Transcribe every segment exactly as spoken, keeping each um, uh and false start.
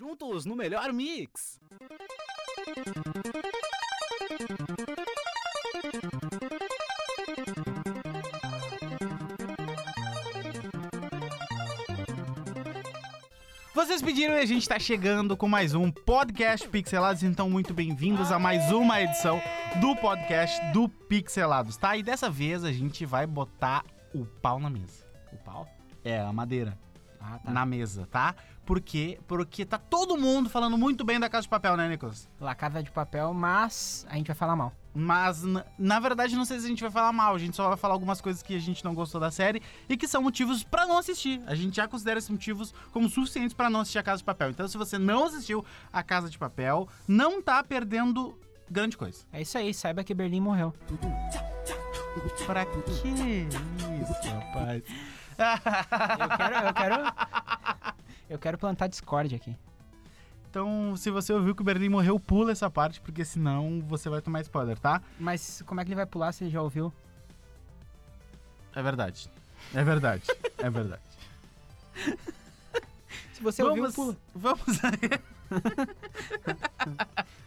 Juntos no melhor mix. Vocês pediram e a gente tá chegando com mais um podcast Pixelados, então muito bem-vindos a mais uma edição do podcast do Pixelados, tá? E dessa vez a gente vai botar o pau na mesa. O pau? É, a madeira. Ah, tá. Na mesa, tá? Por quê? Porque tá todo mundo falando muito bem da Casa de Papel, né, Nicolas? La Casa de Papel, mas a gente vai falar mal. Mas, na, na verdade, não sei se a gente vai falar mal. A gente só vai falar algumas coisas que a gente não gostou da série e que são motivos pra não assistir. A gente já considera esses motivos como suficientes pra não assistir a Casa de Papel. Então, se você não assistiu a Casa de Papel, não tá perdendo grande coisa. É isso aí, saiba que Berlim morreu. Pra que isso, rapaz? eu quero, eu quero, eu quero plantar Discord aqui. Então, se você ouviu que o Berlim morreu, pula essa parte, porque senão você vai tomar spoiler, tá? Mas como é que ele vai pular se ele já ouviu? É verdade, é verdade, é verdade. Se você vamos, ouviu, pula. Vamos aí.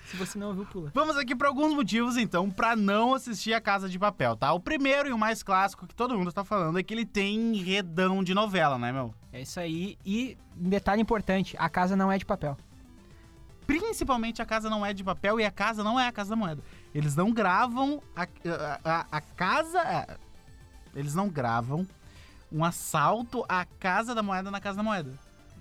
Se você não ouviu, pula. Vamos aqui para alguns motivos, então, para não assistir a Casa de Papel, tá? O primeiro e o mais clássico que todo mundo tá falando é que ele tem redão de novela, né, meu? É isso aí. E detalhe importante, a casa não é de papel. Principalmente a casa não é de papel e a casa não é a Casa da Moeda. Eles não gravam a, a, a, a casa... Eles não gravam um assalto à Casa da Moeda na Casa da Moeda.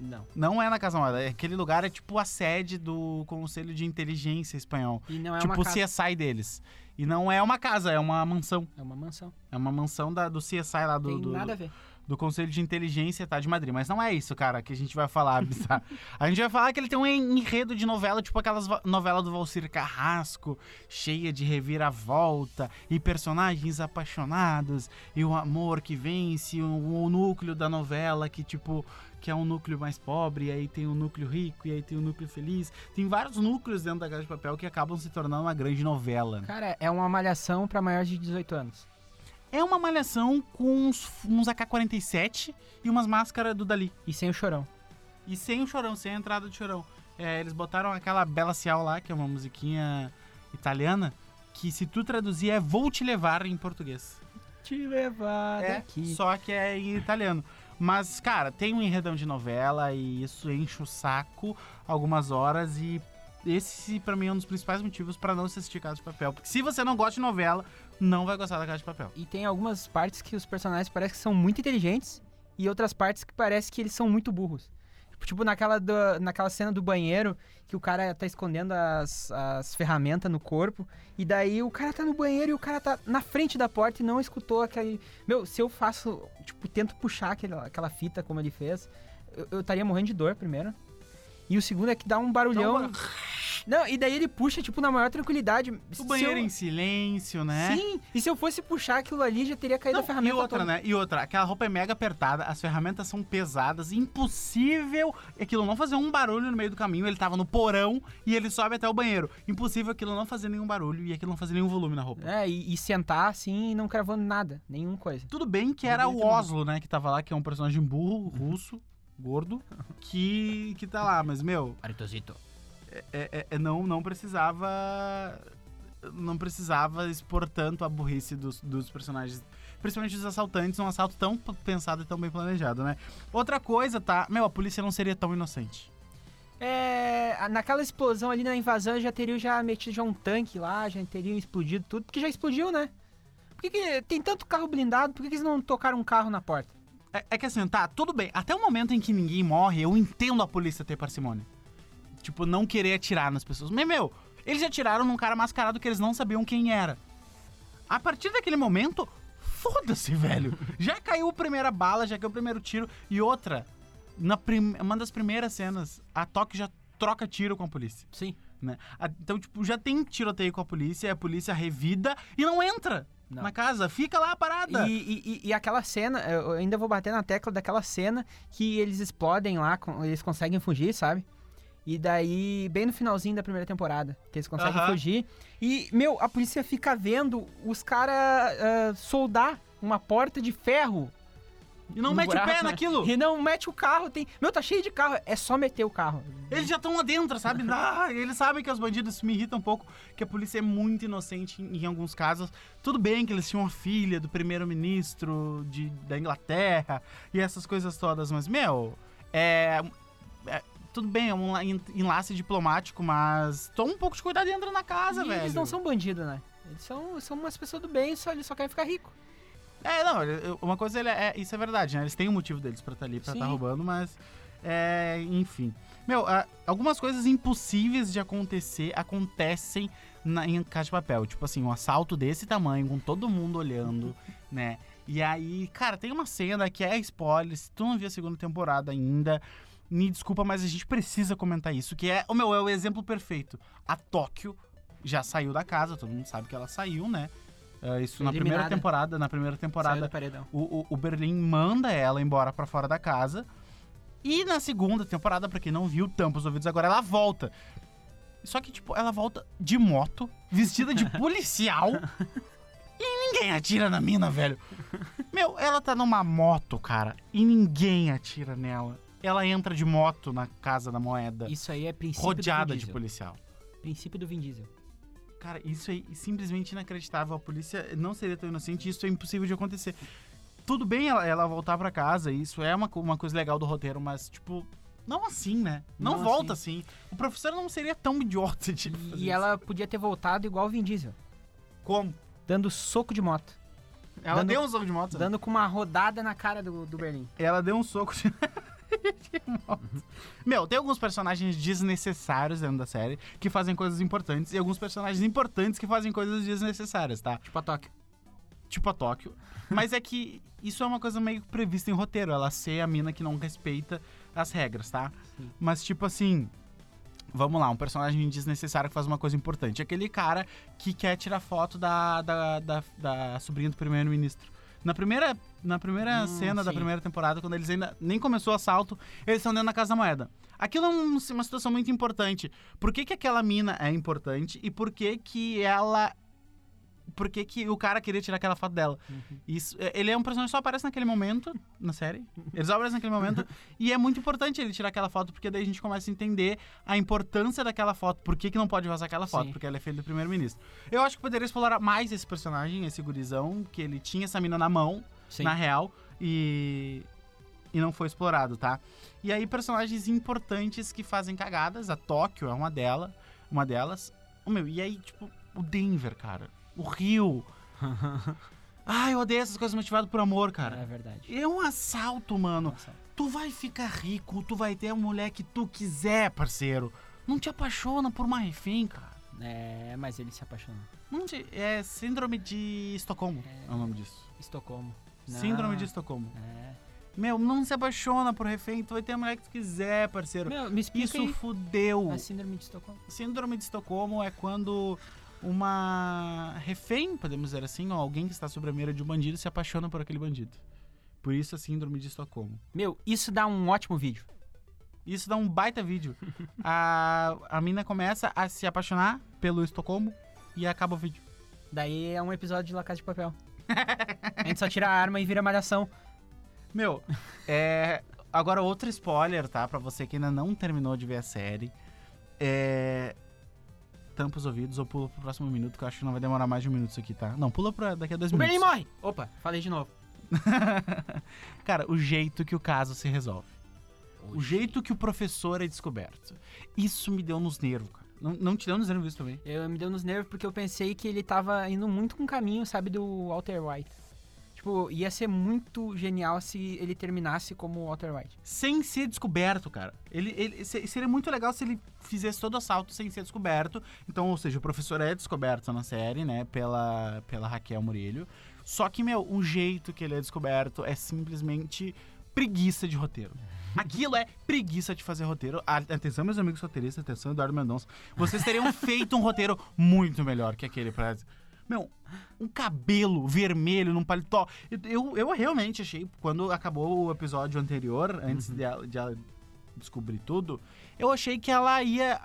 Não. Não é na Casa Moeda. Aquele lugar é tipo a sede do Conselho de Inteligência Espanhol. E não é tipo uma casa. Tipo o C S I deles. E não é uma casa, é uma mansão. É uma mansão. É uma mansão da, do C S I lá do... Tem do, nada a ver. Do Conselho de Inteligência, tá, de Madrid. Mas não é isso, cara, que a gente vai falar, tá? A gente vai falar que ele tem um enredo de novela, tipo aquelas novelas do Valsir Carrasco, cheia de reviravolta e personagens apaixonados e o amor que vence, o, o núcleo da novela que, tipo, que é um núcleo mais pobre, e aí tem um núcleo rico, e aí tem um núcleo feliz. Tem vários núcleos dentro da Casa de Papel que acabam se tornando uma grande novela. Cara, é uma malhação pra maiores de dezoito anos. É uma malhação com uns, uns A K quarenta e sete e umas máscaras do Dali. E sem o chorão. E sem o chorão, sem a entrada de chorão. É, eles botaram aquela Bella Ciao lá, que é uma musiquinha italiana, que se tu traduzir é Vou Te Levar em português. Te levar é, daqui. Só que é em italiano. Mas, cara, tem um enredão de novela e isso enche o saco algumas horas e... Esse, pra mim, é um dos principais motivos pra não assistir Casa de Papel. Porque se você não gosta de novela, não vai gostar da Casa de Papel. E tem algumas partes que os personagens parecem que são muito inteligentes e outras partes que parecem que eles são muito burros. Tipo, naquela, do, naquela cena do banheiro, que o cara tá escondendo as, as ferramentas no corpo, e daí o cara tá no banheiro e o cara tá na frente da porta e não escutou aquele... Meu, se eu faço, tipo, tento puxar aquela, aquela fita como ele fez, eu, eu estaria morrendo de dor primeiro. E o segundo é que dá um barulhão... Então, não, e daí ele puxa, tipo, na maior tranquilidade. O banheiro eu... em silêncio, né? Sim, e se eu fosse puxar aquilo ali, já teria caído não, a ferramenta. E outra, toda. né? E outra, aquela roupa é mega apertada, as ferramentas são pesadas, impossível aquilo não fazer um barulho no meio do caminho. Ele tava no porão e ele sobe até o banheiro. Impossível aquilo não fazer nenhum barulho e aquilo não fazer nenhum volume na roupa. É, e, e sentar assim e não cravando nada, nenhuma coisa. Tudo bem que era o Oslo, né, que tava lá, que é um personagem burro, russo, gordo, que, que tá lá, mas, meu... Aritosito. É, é, não, não precisava não precisava expor tanto a burrice dos, dos personagens, principalmente dos assaltantes, um assalto tão pensado e tão bem planejado, né? Outra coisa, tá? Meu, a polícia não seria tão inocente. É, naquela explosão ali, na invasão, já teriam já metido já um tanque lá, já teriam explodido tudo, porque já explodiu, né? Por que, que tem tanto carro blindado, por que, que eles não tocaram um carro na porta? É, é que assim, tá, tudo bem, até o momento em que ninguém morre, eu entendo a polícia ter parcimônia. Tipo, não querer atirar nas pessoas. Mas, meu, eles já atiraram num cara mascarado que eles não sabiam quem era. A partir daquele momento, foda-se, velho. Já caiu a primeira bala, já caiu o primeiro tiro. E outra, na prim... uma das primeiras cenas, a Toque já troca tiro com a polícia. Sim. Né? Então, tipo, já tem tiroteio com a polícia, a polícia revida e não entra. Não. Na casa, fica lá parada. E, e, e, e aquela cena, eu ainda vou bater na tecla daquela cena que eles explodem lá, eles conseguem fugir, sabe? E daí, bem no finalzinho da primeira temporada, que eles conseguem uhum. fugir. E, meu, a polícia fica vendo os caras uh, soldar uma porta de ferro E não mete buraco, o pé, né, naquilo. E não mete o carro. Tem... Meu, tá cheio de carro. É só meter o carro. Eles já estão lá dentro, sabe? Ah, eles sabem que os bandidos me irritam um pouco, que a polícia é muito inocente em, em alguns casos. Tudo bem que eles tinham uma filha do primeiro-ministro de, da Inglaterra e essas coisas todas, mas, meu, é... é tudo bem, é um enlace diplomático, mas toma um pouco de cuidado e entra na casa, e velho. Eles não são bandidos, né? Eles são, são umas pessoas do bem, só, eles só querem ficar ricos. É, não, uma coisa, ele é, isso é verdade, né? Eles têm o um motivo deles pra estar tá ali, pra estar tá roubando, mas... É, enfim. Meu, algumas coisas impossíveis de acontecer, acontecem na, em Casa de Papel. Tipo assim, um assalto desse tamanho, com todo mundo olhando, né? E aí, cara, tem uma cena que é spoiler, se tu não viu a segunda temporada ainda... Me desculpa, mas a gente precisa comentar isso, que é, oh meu, é o exemplo perfeito. A Tóquio já saiu da casa, todo mundo sabe que ela saiu, né? Uh, isso Eliminada. na primeira temporada, na primeira temporada, o, o, o Berlim manda ela embora pra fora da casa. E na segunda temporada, pra quem não viu, tampa os ouvidos agora, ela volta. Só que, tipo, ela volta de moto, vestida de policial. E ninguém atira na mina, velho. Meu, ela tá numa moto, cara, e ninguém atira nela. Ela entra de moto na Casa da Moeda. Isso aí é princípio rodeada do Vin Diesel. De policial. Princípio do Vin Diesel. Cara, isso aí é simplesmente inacreditável. A polícia não seria tão inocente. Isso é impossível de acontecer. Tudo bem ela, ela voltar pra casa. Isso é uma, uma coisa legal do roteiro. Mas, tipo, não assim, né? Não, não volta assim. assim. O professor não seria tão idiota de fazer isso. E ela podia ter voltado igual o Vin Diesel. Como? Dando soco de moto. Ela dando, deu um soco de moto. Dando com uma rodada na cara do, do Berlim. Ela deu um soco de... Meu, tem alguns personagens desnecessários dentro da série que fazem coisas importantes e alguns personagens importantes que fazem coisas desnecessárias, tá? Tipo a Tóquio. Tipo a Tóquio. Mas é que isso é uma coisa meio prevista em roteiro, ela ser a mina que não respeita as regras, tá? Sim. Mas tipo assim, vamos lá, um personagem desnecessário que faz uma coisa importante. Aquele cara que quer tirar foto da, da, da, da sobrinha do primeiro-ministro. Na primeira, na primeira hum, cena sim. da primeira temporada, quando eles ainda nem começou o assalto, eles estão dentro da Casa da Moeda. Aquilo é um, uma situação muito importante. Por que que aquela mina é importante e por que que ela... Por que que o cara queria tirar aquela foto dela? Uhum. Isso, ele é um personagem que só aparece naquele momento, na série. Ele só aparece naquele momento. E é muito importante ele tirar aquela foto, porque daí a gente começa a entender a importância daquela foto. Por que que não pode vazar aquela foto? Sim. Porque ela é filha do primeiro-ministro. Eu acho que poderia explorar mais esse personagem, esse gurizão, que ele tinha essa mina na mão, Sim. na real, e... E não foi explorado, tá? E aí, personagens importantes que fazem cagadas. A Tóquio é uma, dela, uma delas. Oh, meu, e aí, tipo, o Denver, cara. O Rio. Ai, eu odeio essas coisas motivadas por amor, cara. É verdade. É um assalto, mano. É um assalto. Tu vai ficar rico, tu vai ter a mulher que tu quiser, parceiro. Não te apaixona por uma refém, cara. É, mas ele se apaixona. Não te... É síndrome de Estocolmo. É, é o nome disso. Estocolmo. Não. Síndrome de Estocolmo. É. Meu, não se apaixona por refém, tu vai ter a mulher que tu quiser, parceiro. Meu, me explica Isso aí. Fudeu. A síndrome de Estocolmo. Síndrome de Estocolmo é quando... Uma refém, podemos dizer assim, ó, alguém que está sobre a mira de um bandido se apaixona por aquele bandido. Por isso a síndrome de Estocolmo. Meu, isso dá um ótimo vídeo. Isso dá um baita vídeo. a, a mina começa a se apaixonar pelo Estocolmo e acaba o vídeo. Daí é um episódio de La Casa de Papel. A gente só tira a arma e vira malhação. Meu, é... Agora outro spoiler, tá? Pra você que ainda não terminou de ver a série. É... Tampa os ouvidos ou pula pro próximo minuto, que eu acho que não vai demorar mais de um minuto isso aqui, tá? Não, pula pra daqui a dois o minutos. O Berlim morre! Opa, falei de novo. Cara, o jeito que o caso se resolve. Oxi. O jeito que o professor é descoberto. Isso me deu nos nervos, cara. Não, não te deu nos nervos isso também? Eu, me deu nos nervos porque eu pensei que ele tava indo muito com o caminho, sabe, do Walter White. Tipo, ia ser muito genial se ele terminasse como o Walter White. Sem ser descoberto, cara. Ele, ele, seria muito legal se ele fizesse todo o assalto sem ser descoberto. Então, ou seja, o professor é descoberto na série, né? Pela, pela Raquel Murillo. Só que, meu, o jeito que ele é descoberto é simplesmente preguiça de roteiro. Aquilo é preguiça de fazer roteiro. Atenção, meus amigos roteiristas. Atenção, Eduardo Mendonça. Vocês teriam feito um roteiro muito melhor que aquele pra... Meu, um cabelo vermelho num paletó. Eu, eu, eu realmente achei, quando acabou o episódio anterior, antes uhum. de, ela, de ela descobrir tudo, eu achei que ela ia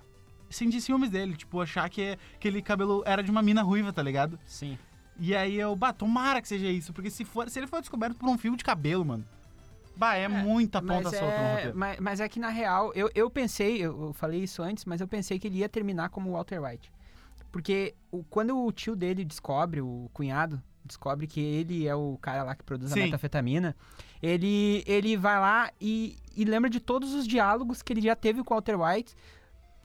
sentir ciúmes dele. Tipo, achar que aquele cabelo era de uma mina ruiva, tá ligado? Sim. E aí eu, bah, tomara que seja isso. Porque se, for, se ele for descoberto por um fio de cabelo, mano, Bah, é, é muita ponta solta é, no roteiro. Mas, mas é que, na real, eu, eu pensei, eu falei isso antes, mas eu pensei que ele ia terminar como Walter White. Porque o, quando o tio dele descobre, o cunhado, descobre que ele é o cara lá que produz a Sim. metafetamina, ele, ele vai lá e, e lembra de todos os diálogos que ele já teve com o Walter White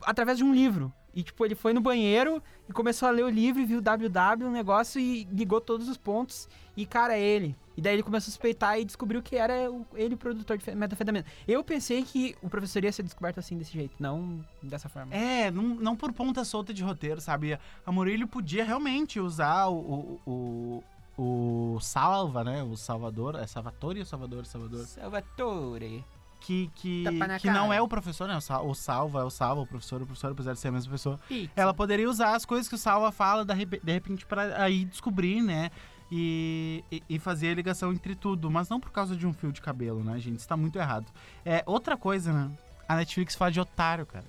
através de um livro. E, tipo, ele foi no banheiro e começou a ler o livro e viu o W W, um negócio, e ligou todos os pontos. E, cara, é ele. E daí ele começou a suspeitar e descobriu que era o, ele o produtor de metafetamina. Eu pensei que o professor ia ser descoberto assim, desse jeito, não dessa forma. É, não, não por ponta solta de roteiro, sabe? A Murillo podia realmente usar o... o, o, o Salva, né? O Salvador. É Salvatore ou Salvador? Salvador. Salvatore. Que, que, que não é o professor, né? O Salva é o Salva, o professor, o professor, apesar de ser a mesma pessoa. Pizza. Ela poderia usar as coisas que o Salva fala, de repente, pra aí descobrir, né? E, e, e fazer a ligação entre tudo. Mas não por causa de um fio de cabelo, né, gente? Isso tá muito errado. É, outra coisa, né? A Netflix faz de otário, cara.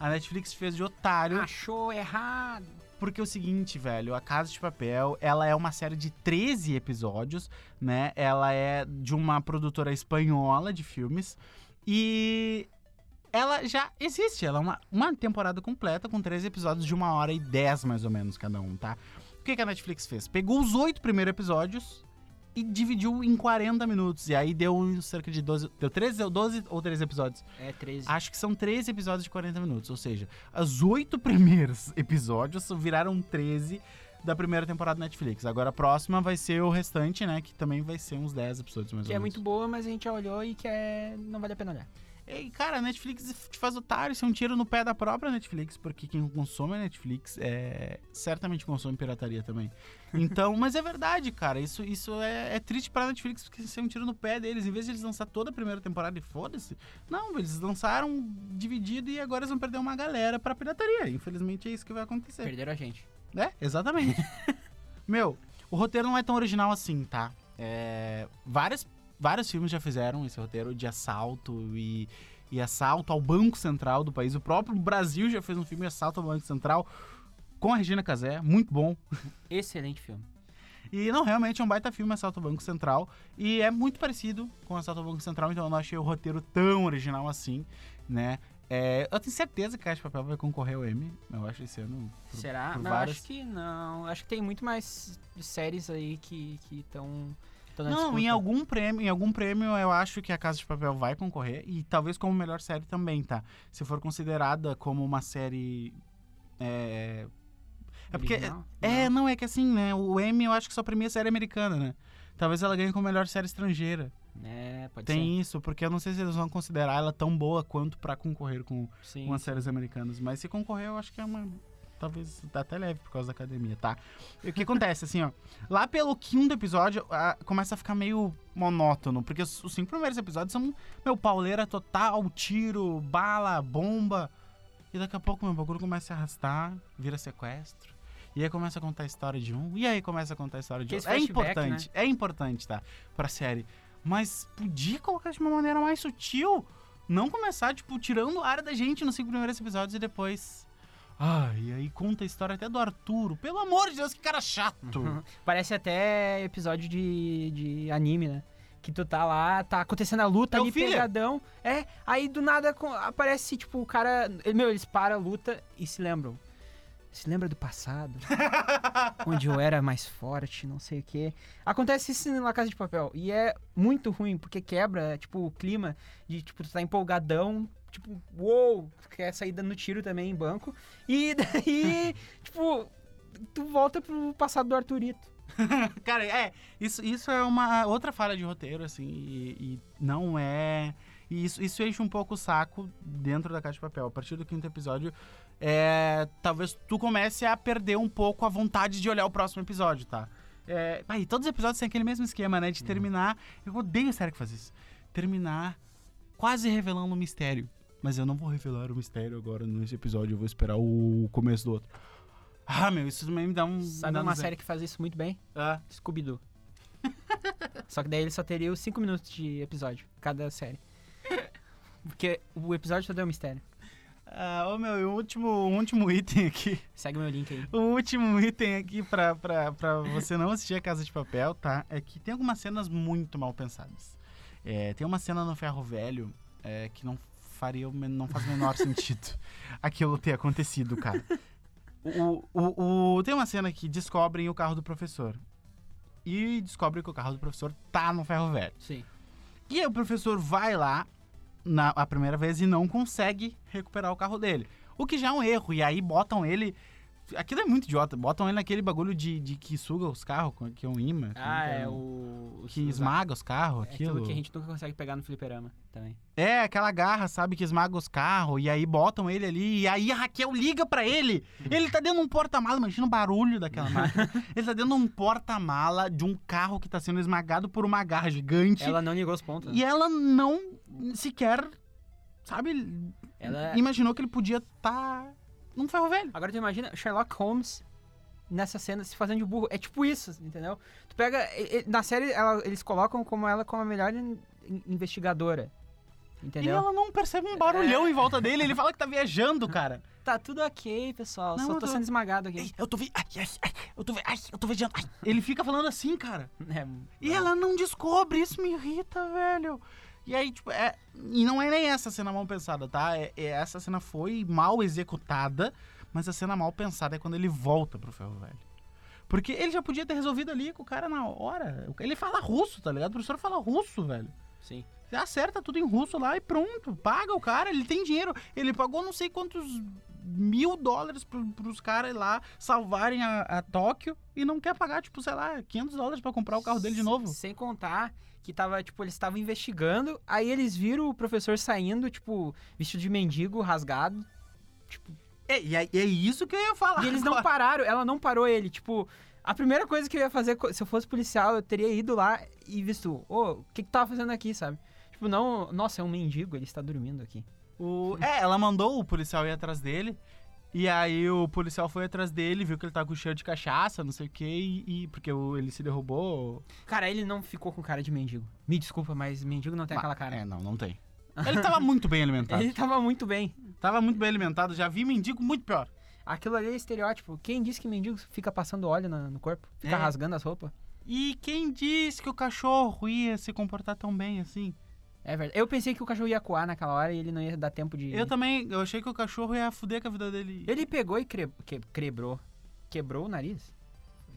A Netflix fez de otário. Achou errado. Porque é o seguinte, velho, a Casa de Papel, ela é uma série de treze episódios, né? Ela é de uma produtora espanhola de filmes e ela já existe. Ela é uma, uma temporada completa com treze episódios de uma hora e dez, mais ou menos, cada um, tá? O que, que a Netflix fez? Pegou os oito primeiros episódios e dividiu em quarenta minutos. E aí deu cerca de doze... Deu treze ou doze ou treze episódios? É, treze. Acho que são treze episódios de quarenta minutos. Ou seja, os oito primeiros episódios viraram treze da primeira temporada da Netflix. Agora a próxima vai ser o restante, né? Que também vai ser uns dez episódios mais que ou menos. Que é muito boa, mas a gente já olhou e que é... não vale a pena olhar. E, cara, a Netflix te faz otário. Isso é um tiro no pé da própria Netflix, porque quem consome a Netflix é... certamente consome pirataria também. Então, mas é verdade, cara. Isso, isso é, é triste pra Netflix, porque isso é um tiro no pé deles. Em vez de eles lançar toda a primeira temporada e foda-se, não, eles lançaram dividido e agora eles vão perder uma galera pra pirataria. Infelizmente é isso que vai acontecer. Perderam a gente. É, exatamente. Meu, o roteiro não é tão original assim, tá? É... Várias Vários filmes já fizeram esse roteiro de assalto e, e assalto ao Banco Central do país. O próprio Brasil já fez um filme de assalto ao Banco Central com a Regina Casé. Muito bom. Excelente filme. E não, realmente é um baita filme, Assalto ao Banco Central. E é muito parecido com Assalto ao Banco Central, então eu não achei o roteiro tão original assim, né? É, eu tenho certeza que a Casa de Papel vai concorrer ao Emmy, eu acho, esse ano. Por, Será? Por não, várias... acho que não. Acho que tem muito mais séries aí que estão... Não, disputa. em algum prêmio, em algum prêmio eu acho que a Casa de Papel vai concorrer e talvez como melhor série também, tá? Se for considerada como uma série é é porque original? é, não. não é que assim, né? O Emmy eu acho que só premia série americana, né? Talvez ela ganhe como melhor série estrangeira. É, pode Tem ser. Tem isso, porque eu não sei se eles vão considerar ela tão boa quanto pra concorrer com, sim, com as séries americanas, mas se concorrer eu acho que é uma talvez até leve por causa da academia, tá? E o que acontece, assim, ó. Lá pelo quinto episódio, a, começa a ficar meio monótono. Porque os, os cinco primeiros episódios são, meu, pauleira total, tiro, bala, bomba. E daqui a pouco, meu, o bagulho começa a arrastar, vira sequestro. E aí começa a contar a história de um. E aí começa a contar a história de outro. É importante, né? É importante, tá? Pra série. Mas podia colocar de uma maneira mais sutil. Não começar, tipo, tirando o ar da gente nos cinco primeiros episódios e depois... Ah, e aí conta a história até do Arturo. Pelo amor de Deus, que cara chato. Uhum. Parece até episódio de, de anime, né? Que tu tá lá, tá acontecendo a luta ali, pegadão. É, aí do nada aparece, tipo, o cara... Meu, eles param a luta e se lembram. Se lembra do passado? Onde eu era mais forte, não sei o quê. Acontece isso na Casa de Papel. E é muito ruim, porque quebra, tipo, o clima de, tipo, tu tá empolgadão... Tipo, uou, quer sair dando tiro também em banco. E daí, tipo, tu volta pro passado do Arturito. Cara, é, isso, isso é uma outra falha de roteiro, assim, e, e não é... E isso, isso enche um pouco o saco dentro da Casa de Papel. A partir do quinto episódio, é, talvez tu comece a perder um pouco a vontade de olhar o próximo episódio, tá? É, aí, todos os episódios têm aquele mesmo esquema, né? De terminar... Eu odeio sério que faz isso. Terminar quase revelando um mistério. Mas eu não vou revelar o mistério agora nesse episódio, eu vou esperar o começo do outro. Ah, meu, isso também me dá um... Sabe uma série que faz isso muito bem? Ah. Scooby-Doo. Só que daí ele só teria os cinco minutos de episódio, cada série. Porque o episódio todo é um mistério. Ah, ô, meu, e o último, o último item aqui... Segue meu link aí. O último item aqui pra, pra, pra você não assistir a Casa de Papel, tá? É que tem algumas cenas muito mal pensadas. É, tem uma cena no Ferro Velho é, que não, faria, não faz o menor sentido aquilo ter acontecido, cara. O, o, o, tem uma cena que descobrem o carro do professor. E descobrem que o carro do professor tá no Ferro Velho. Sim. E aí o professor vai lá na a primeira vez e não consegue recuperar o carro dele. O que já é um erro. E aí botam ele... Aquilo é muito idiota. Botam ele naquele bagulho de, de que suga os carros, que é um imã. Ah, é, é o... Que esmaga os carros, é aquilo. É aquilo que a gente nunca consegue pegar no fliperama também. É, aquela garra, sabe, que esmaga os carros. E aí botam ele ali. E aí a Raquel liga pra ele. Ele tá dentro de um porta-mala. Imagina o barulho daquela máquina. Ele tá dentro de um porta-mala de um carro que tá sendo esmagado por uma garra gigante. Ela não ligou os pontos. E ela não sequer, sabe, ela... imaginou que ele podia estar... Tá... Não ferro velho. Agora tu imagina Sherlock Holmes nessa cena se fazendo de burro. É tipo isso, entendeu? Tu pega... Ele, na série, ela, eles colocam como ela como a melhor in, investigadora. Entendeu? E ela não percebe um barulhão é. em volta dele. Ele fala que tá viajando, cara. Tá tudo ok, pessoal. Não, Só tô, tô sendo esmagado aqui. Ei, eu tô vi... Ai, ai, ai, eu tô vi... Ai, eu tô viajando. Ai. Ele fica falando assim, cara. É, e ela não descobre. Isso me irrita, velho. E aí, tipo, é... E não é nem essa cena mal pensada, tá? É, é, essa cena foi mal executada, mas a cena mal pensada é quando ele volta pro Ferro Velho. Porque ele já podia ter resolvido ali com o cara na hora. Ele fala russo, tá ligado? O professor fala russo, velho. Sim. Você acerta tudo em russo lá e pronto. Paga o cara, ele tem dinheiro. Ele pagou não sei quantos mil dólares pro, pros caras lá salvarem a, a Tóquio e não quer pagar, tipo, sei lá, quinhentos dólares pra comprar o carro dele de novo. Sem contar que tava, tipo, eles estavam investigando, aí eles viram o professor saindo, tipo, vestido de mendigo, rasgado, tipo... É, e é, é isso que eu ia falar. E eles não pararam, ela não parou ele, tipo... A primeira coisa que eu ia fazer, se eu fosse policial, eu teria ido lá e visto, ô, oh, o que que tava fazendo aqui, sabe? Tipo, não, nossa, é um mendigo, ele está dormindo aqui. O... É, ela mandou o policial ir atrás dele, e aí o policial foi atrás dele, viu que ele tava com cheiro de cachaça, não sei o que, e, e porque o, ele se derrubou. Cara, ele não ficou com cara de mendigo. Me desculpa, mas mendigo não tem bah, aquela cara. É, não, não tem. Ele tava muito bem alimentado. Ele tava muito bem. Tava muito bem alimentado, já vi mendigo muito pior. Aquilo ali é estereótipo. Quem diz que mendigo fica passando óleo no, no corpo? Fica é. rasgando as roupas? E quem diz que o cachorro ia se comportar tão bem assim? É verdade. Eu pensei que o cachorro ia coar naquela hora e ele não ia dar tempo de... Eu também. Eu achei que o cachorro ia fuder com a vida dele. Ele pegou e cre... que... quebrou. Quebrou o nariz?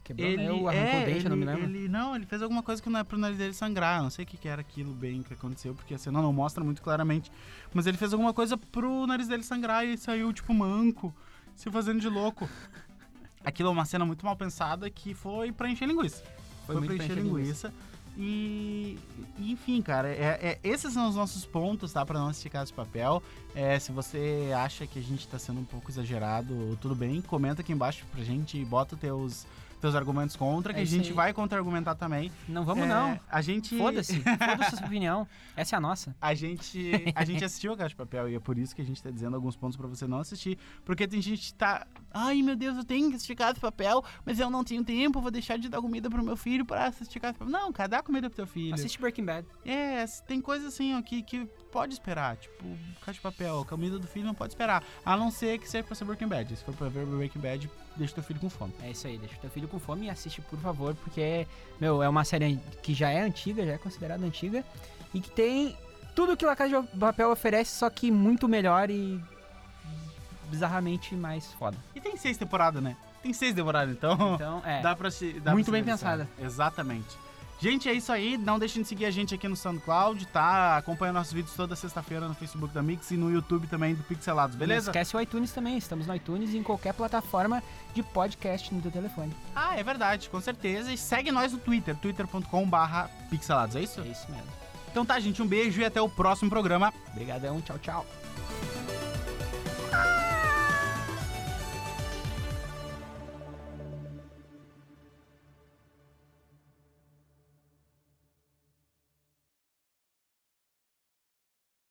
Quebrou, ele, né? Ou arrancou é, o dente, eu não me lembro. Ele, não, ele fez alguma coisa que não é pro nariz dele sangrar. Eu não sei o que, que era aquilo bem que aconteceu, porque a cena não mostra muito claramente. Mas ele fez alguma coisa pro nariz dele sangrar e saiu, tipo, manco, se fazendo de louco. Aquilo é uma cena muito mal pensada que foi pra encher linguiça. Foi, foi muito pra encher, pra encher linguiça. linguiça. E, enfim, cara, é, é, esses são os nossos pontos, tá? Pra não assistir Casa de Papel. É, se você acha que a gente tá sendo um pouco exagerado, tudo bem, comenta aqui embaixo pra gente e bota teus, teus argumentos contra, que é a gente aí. Vai contra-argumentar também. Não vamos, é, não. A gente... Foda-se, foda-se a sua opinião. Essa é a nossa. A gente, a gente assistiu a Casa de Papel e é por isso que a gente tá dizendo alguns pontos pra você não assistir, porque tem gente que tá... Ai, meu Deus, eu tenho que assistir Casa de Papel, mas eu não tenho tempo, vou deixar de dar comida pro meu filho pra assistir Casa de Papel. Não, cara, dá comida pro teu filho. Assiste Breaking Bad. É, tem coisa assim, ó, que, que pode esperar. Tipo, Casa de Papel, comida do filho não pode esperar. A não ser que seja pra ser Breaking Bad. Se for pra ver Breaking Bad, deixa teu filho com fome. É isso aí, deixa teu filho com fome e assiste, por favor, porque, meu, é uma série que já é antiga, já é considerada antiga, e que tem tudo que a Casa de Papel oferece, só que muito melhor e... bizarramente mais foda. E tem seis temporadas, né? Tem seis temporadas, então... Então, é. Dá pra se... Dá muito pra bem pensada. Exatamente. Gente, é isso aí. Não deixem de seguir a gente aqui no SoundCloud, tá? Acompanha nossos vídeos toda sexta-feira no Facebook da Mix e no YouTube também do Pixelados, beleza? Não esquece o iTunes também. Estamos no iTunes e em qualquer plataforma de podcast no teu telefone. Ah, é verdade. Com certeza. E segue nós no Twitter. twitter ponto com barra pixelados. É isso? É isso mesmo. Então tá, gente. Um beijo e até o próximo programa. Obrigadão. Tchau, tchau. Ah!